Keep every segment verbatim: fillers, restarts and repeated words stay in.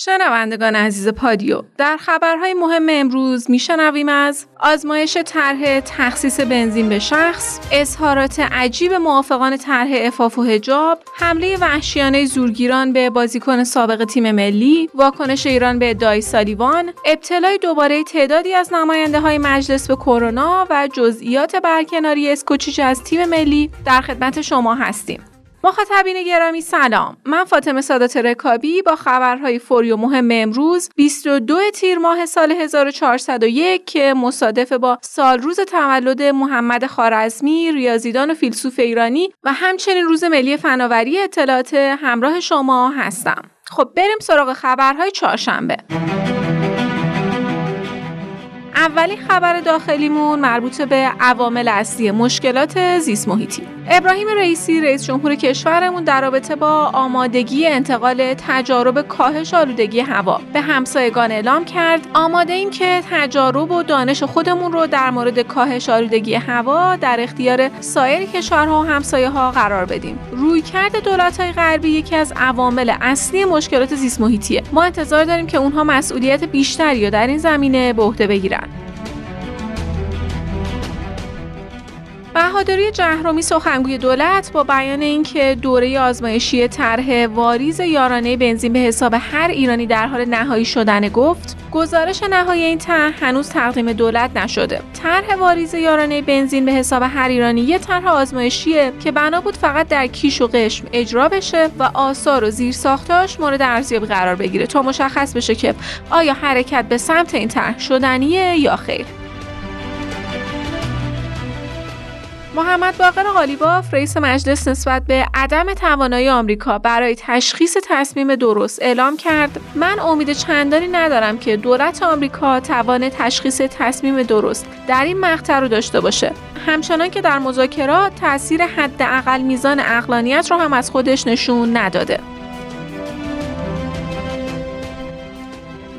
شنوندگان عزیز پادیو، در خبرهای مهم امروز میشنویم از آزمایش طرح تخصیص بنزین به شخص، اظهارات عجیب موافقان طرح عفاف و حجاب، حمله وحشیانه زورگیران به بازیکن سابق تیم ملی، واکنش ایران به ادعای سالیوان، ابتلای دوباره تعدادی از نماینده های مجلس به کرونا و جزئیات برکناری اسکوچیچ از تیم ملی در خدمت شما هستیم. مخاطبین گرامی سلام، من فاطمه سادات رکابی با خبرهای فوری و مهم امروز بیست و دو تیر ماه سال هزار و چهارصد و یک که مصادف با سالروز تولد محمد خارزمی، ریاضیدان و فیلسوف ایرانی و همچنین روز ملی فناوری اطلاعات، همراه شما هستم. خب بریم سراغ خبرهای چهارشنبه. اولین خبر داخلیمون مربوط به عوامل اصلی مشکلات زیست محیطی. ابراهیم رئیسی، رئیس جمهور کشورمون، در رابطه با آمادگی انتقال تجارب کاهش آلودگی هوا به همسایگان اعلام کرد: آماده ایم که تجارب و دانش خودمون رو در مورد کاهش آلودگی هوا در اختیار سایر کشورها و همسایه‌ها قرار بدیم. رویکرد دولت‌های غربی یکی از عوامل اصلی مشکلات زیست محیطیه. ما انتظار داریم که اونها مسئولیت بیشتری رو در این زمینه به عهده بگیرن. مهاجری جهرومی، سخنگوی دولت، با بیان اینکه دوره آزمایشی طرح واریز یارانه بنزین به حساب هر ایرانی در حال نهایی شدن، گفت: گزارش نهایی این طرح هنوز تقدیم دولت نشده. طرح واریز یارانه بنزین به حساب هر ایرانی یک طرح آزمایشیه که بنا بود فقط در کیش و قشم اجرا بشه و آثار و زیرساختاش مورد ارزیابی قرار بگیره تا مشخص بشه که آیا حرکت به سمت این طرح شدنیه یا خیر. محمد باقر قالیباف، رئیس مجلس، نسبت به عدم توانایی آمریکا برای تشخیص تصمیم درست اعلام کرد: من امید چندانی ندارم که دولت آمریکا توان تشخیص تصمیم درست در این مقطع رو داشته باشه، همچنان که در مذاکرات تأثیر حداقل میزان عقلانیت رو هم از خودش نشون نداده.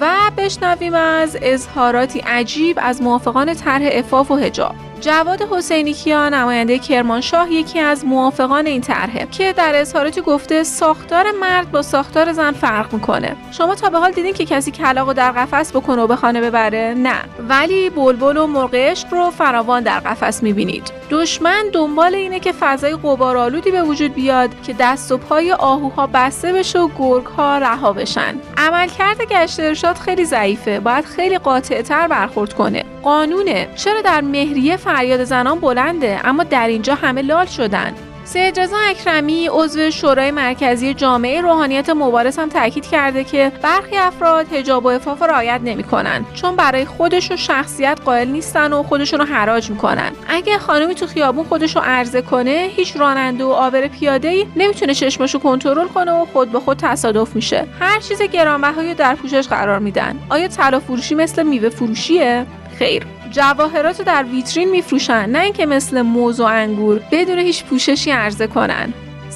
و بشنویم از اظهاراتی عجیب از موافقان طرح عفاف و حجاب. جواد حسینی کیان، نماینده کرمانشاه، یکی از موافقان این طرحه که در اظهاراتی گفته: ساختار مرد با ساختار زن فرق میکنه. شما تا به حال دیدین که کسی کلاغو در قفس بکنه و به خانه ببره؟ نه، ولی بلبل و مرغ عشق رو فراوان در قفس میبینید. دشمن دنبال اینه که فضای غبارآلودی به وجود بیاد که دست و پای آهوها بسته بشه و گرگها رها بشن. عملکرد گشت ارشاد خیلی ضعیفه، باید خیلی قاطع‌تر برخورد کنه. قانونه، چرا در مهریه فریاد زنان بلنده اما در اینجا همه لال شدن؟ سهجزا اکرمی، عضو شورای مرکزی جامعه روحانیت مبارز، هم تاکید کرده که برخی افراد حجاب و عفاف را رعایت نمی‌کنن چون برای خودشون شخصیت قائل نیستن و خودشون رو حراج می‌کنن. اگه خانمی تو خیابون خودش رو عرضه کنه، هیچ راننده و عابر پیاده‌ای نمیتونه چشمشو کنترل کنه و خود به خود تصادف میشه. هر چیز گرانبهایی در پوشش قرار میدن. آیا طلا فروشی مثل میوه فروشیه؟ خیر. جواهرات رو در ویترین میفروشن، نه اینکه مثل موز و انگور بدون هیچ پوششی عرضه کنن.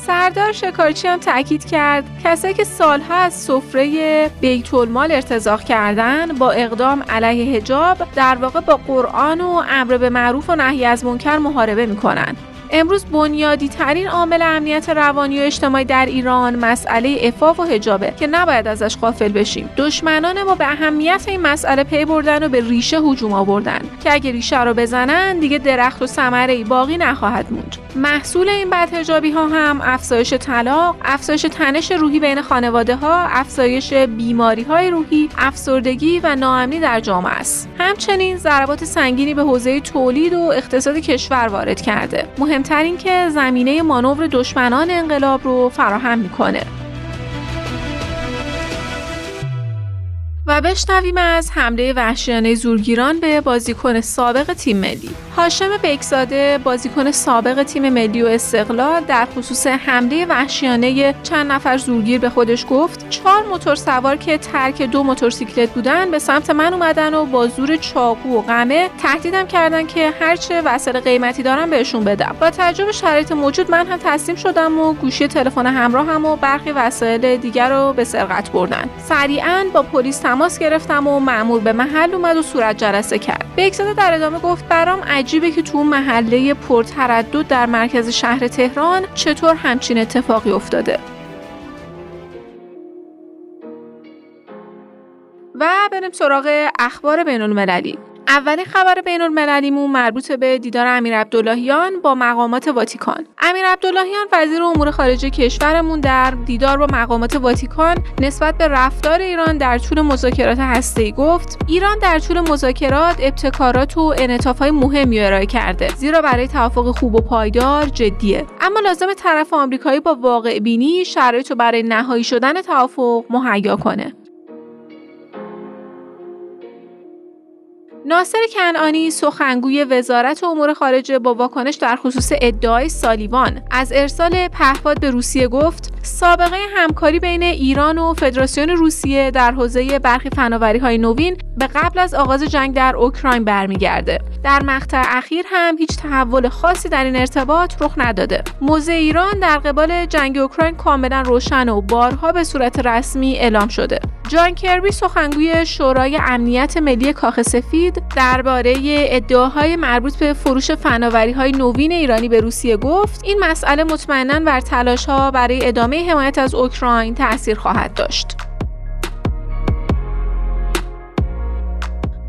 سردار شکارچی هم تاکید کرد: کسایی که سالها از سفره بیت المال ارتزاق کردن، با اقدام علیه حجاب در واقع با قرآن و امر به معروف و نهی از منکر محاربه میکنن. امروز بنیادی ترین عامل امنیت روانی و اجتماعی در ایران مسئله عفاف و حجابه که نباید ازش غافل بشیم. دشمنان ما به اهمیت این مسئله پی بردن و به ریشه هجوم آوردن که اگه ریشه رو بزنن دیگه درخت و ثمره‌ای باقی نخواهد موند. محصول این بدحجابی ها هم افزایش طلاق، افزایش تنش روحی بین خانواده ها، افزایش بیماری های روحی، افسردگی و ناامنی در جامعه است. همچنین ضربات سنگینی به حوزه تولید و اقتصاد کشور وارد کرده. مهمتر این که زمینه مانور دشمنان انقلاب رو فراهم میکنه. و بشنویم از حمله وحشیانه زورگیران به بازیکن سابق تیم ملی. هاشم فکساده، بازیکن سابق تیم ملی و استقلال، در خصوص حمله وحشیانه چند نفر زورگیر به خودش گفت: چهار موتور سوار که ترک دو موتورسیکلت بودن به سمت من اومدن و با زور چاقو و قمه تهدیدم کردن که هرچه وسایل قیمتی دارم بهشون بدم. با تعجب شرایط موجود من هم تسلیم شدم و گوشی تلفن همراهم و برخی وسایل دیگر رو به سرقت بردن. سریعاً با پلیس تماس گرفتم و مأمور به محل اومد و صورت جلسه کرد. بکساده در ادامه گفت: برام عجیبه که تو محله پرتردد در مرکز شهر تهران چطور همچین اتفاقی افتاده. و بریم سراغ اخبار بین المللی. اولین خبر بین المللیمون مربوط به دیدار امیر عبداللهیان با مقامات واتیکان. امیر عبداللهیان وزیر امور خارجه کشورمون در دیدار با مقامات واتیکان نسبت به رفتار ایران در طول مذاکرات هسته‌ای گفت ایران در طول مذاکرات ابتکارات و انعطاف‌های مهمی ارائه کرده، زیرا برای توافق خوب و پایدار جدیه، اما لازم طرف آمریکایی با واقع بینی شرایط رو برای نهایی شدن توافق مهیا کنه. ناصر کنعانی سخنگوی وزارت امور خارجه با واکنش در خصوص ادعای سالیوان از ارسال پهپاد به روسیه گفت سابقه همکاری بین ایران و فدراسیون روسیه در حوزه برخی فناوری‌های نوین به قبل از آغاز جنگ در اوکراین برمیگرده. در مقطع اخیر هم هیچ تحول خاصی در این ارتباط رخ نداده. موضع ایران در قبال جنگ اوکراین کاملا روشن و بارها به صورت رسمی اعلام شده. جان کربی سخنگوی شورای امنیت ملی کاخ سفید درباره ادعاهای مربوط به فروش فناوری‌های نوین ایرانی به روسیه گفت این مسئله مطمئناً بر تلاش‌ها برای ادامه حمایت از اوکراین تأثیر خواهد داشت.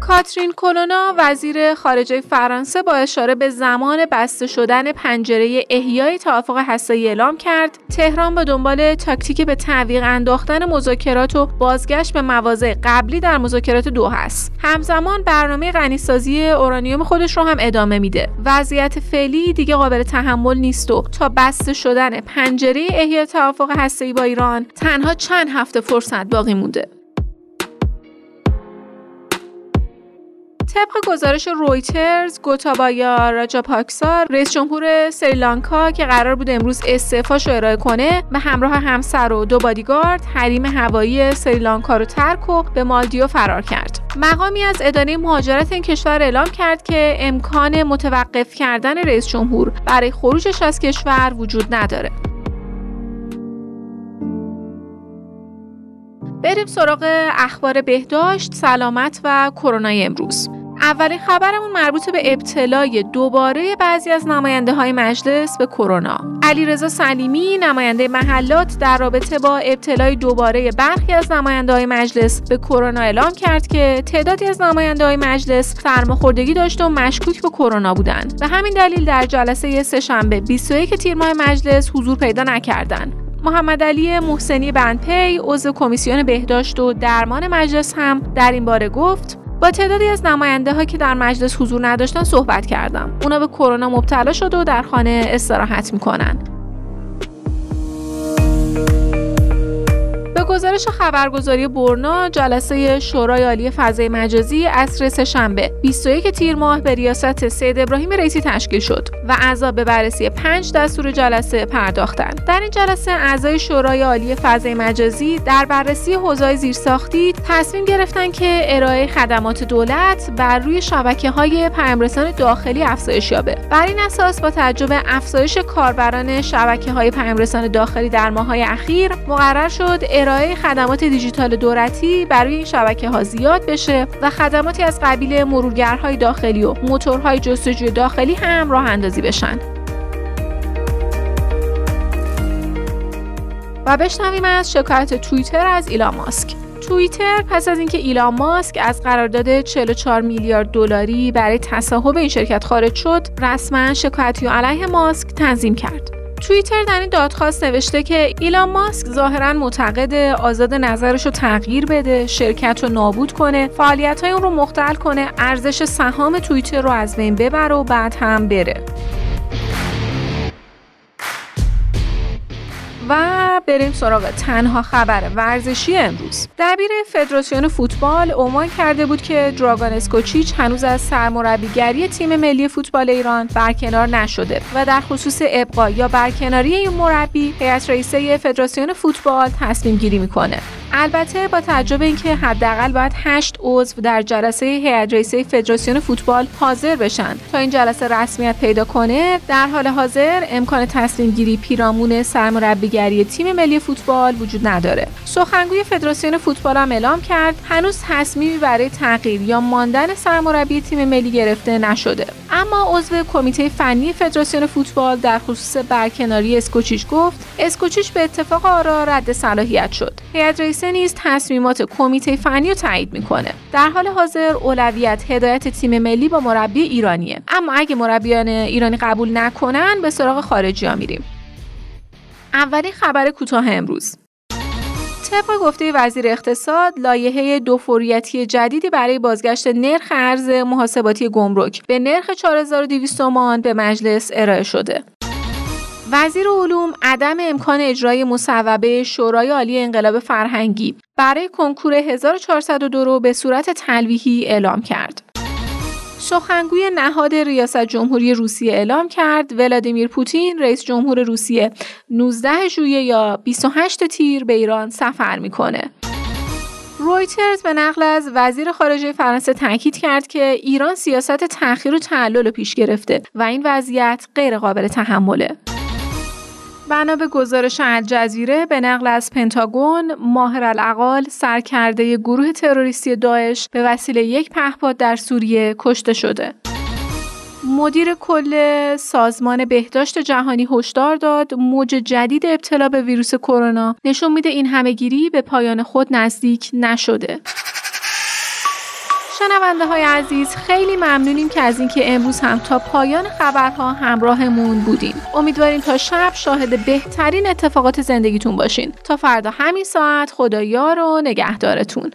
کاترین کلونا وزیر خارجه فرانسه با اشاره به زمان بسته شدن پنجره احیای توافق هسته‌ای اعلام کرد تهران به دنبال تاکتیک به تعویق انداختن مذاکرات و بازگشت به مواضع قبلی در مذاکرات دوحه است. همزمان برنامه غنیسازی اورانیوم خودش رو هم ادامه میده. وضعیت فعلی دیگه قابل تحمل نیست و تا بسته شدن پنجره احیای توافق هسته‌ای با ایران تنها چند هفته فرصت باقی مونده. طبق گزارش رویترز، گوتابایا راجا پاکسار رئیس جمهور سریلانکا که قرار بود امروز استعفاش رو ارائه کنه به همراه همسر و دو بادیگارد حریم هوایی سریلانکا رو ترک و به مالدیو فرار کرد. مقامی از اداره مهاجرت این کشور اعلام کرد که امکان متوقف کردن رئیس جمهور برای خروجش از کشور وجود نداره. بریم سراغ اخبار بهداشت، سلامت و کرونا امروز. اولین خبرمون مربوط به ابتلای دوباره بعضی از نماینده های مجلس به کرونا. علیرضا سلیمی نماینده محلات در رابطه با ابتلای دوباره برخی از نماینده های مجلس به کرونا اعلام کرد که تعدادی از نماینده های مجلس سرماخوردگی داشت و مشکوک به کرونا بودند. به همین دلیل در جلسه سه‌شنبه بیست و یکم تیر ماه مجلس حضور پیدا نکردند. محمدعلی محسنی بندپی عضو کمیسیون بهداشت و درمان مجلس هم در این باره گفت با تعدادی از نماینده ها که در مجلس حضور نداشتن صحبت کردم. اونا به کرونا مبتلا شده و در خانه استراحت میکنن. به گزارش خبرگزاری برنا جلسه شورای عالی فضای مجازی عصر سه‌شنبه بیست و یکم تیر ماه به ریاست سید ابراهیم رئیسی تشکیل شد و اعضا به بررسی پنج دستور جلسه پرداختند. در این جلسه اعضای شورای عالی فضای مجازی در بررسی حوزه‌های زیرساختی تصمیم گرفتند که ارائه خدمات دولت بر روی شبکه‌های پیام‌رسان داخلی افزایش یابه. بر این اساس با توجه به افزایش کاربران شبکه‌های پیام‌رسان داخلی در ماه‌های اخیر مقرر شد ارائه خدمات دیجیتال دولتی برای این شبکه‌ها زیاد بشه و خدماتی از قبیل مرورگرهای داخلی و موتورهای جستجوی داخلی هم راه اندازی بشن. و بشنویم از شکایت توییتر از ایلان ماسک. توییتر پس از اینکه ایلان ماسک از قرارداد چهل و چهار میلیارد دلاری برای تصاحب این شرکت خارج شد، رسما شکایتی علیه ماسک تنظیم کرد. توییتر در این دادخواست نوشته که ایلان ماسک ظاهراً معتقد آزاد نظرش رو تغییر بده، شرکت رو نابود کنه، فعالیت‌های اون رو مختل کنه، ارزش سهام توییتر رو از بین ببره و بعد هم بره. و بریم سراغ تنها خبر ورزشی امروز. دبیر فدراسیون فوتبال اعلام کرده بود که دراگان اسکوچیچ هنوز از سرمربیگری تیم ملی فوتبال ایران برکنار نشده و در خصوص ابقا یا برکناری این مربی هیئت رئیسه فدراسیون فوتبال تصمیم گیری میکنه. البته با توجه به اینکه حداقل باید هشت عضو در جلسه هیئت رئیسه فدراسیون فوتبال حاضر بشن تا این جلسه رسمیت پیدا کنه، در حال حاضر امکان تصمیم گیری پیرامون سرمربیگری تیم ملی فوتبال وجود نداره. سخنگوی فدراسیون فوتبال هم اعلام کرد هنوز تصمیمی برای تغییر یا ماندن سرمربی تیم ملی گرفته نشده. اما عضو کمیته فنی فدراسیون فوتبال در خصوص برکناری اسکوچیچ گفت اسکوچیچ به اتفاق آرا رد صلاحیت شد. هیئت مدرسه نیز تصمیمات کمیته فنی رو تایید میکنه. در حال حاضر اولویت هدایت تیم ملی با مربی ایرانیه، اما اگه مربیان ایرانی قبول نکنن به سراغ خارجی‌ها میریم. اولین خبر کوتاه امروز. طبق گفته وزیر اقتصاد، لایحه دو فوریتی جدیدی برای بازگشت نرخ ارز محاسباتی گمرک به نرخ چهار هزار و دویست تومان به مجلس ارائه شده. وزیر علوم عدم امکان اجرای مصوبه شورای عالی انقلاب فرهنگی برای کنکور هزار و چهارصد و دو رو به صورت تلویحی اعلام کرد. سخنگوی نهاد ریاست جمهوری روسیه اعلام کرد ولادیمیر پوتین رئیس جمهور روسیه نوزده ژوئیه یا بیست و هشت تیر به ایران سفر میکنه. رویترز به نقل از وزیر خارجه فرانسه تاکید کرد که ایران سیاست تأخیر و تعلل رو پیش گرفته و این وضعیت غیر قابل تحمله. بنا به گزارش الجزیره به نقل از پنتاگون، ماهر العقال سرکرده گروه تروریستی داعش به وسیله یک پهپاد در سوریه کشته شده. مدیر کل سازمان بهداشت جهانی هشدار داد موج جدید ابتلا به ویروس کرونا نشون میده این همهگیری به پایان خود نزدیک نشده. شنونده های عزیز، خیلی ممنونیم که از اینکه امروز هم تا پایان خبرها همراهمون بودین. امیدواریم تا شب شاهد بهترین اتفاقات زندگیتون باشین. تا فردا همین ساعت، خدایار و نگهدارتون.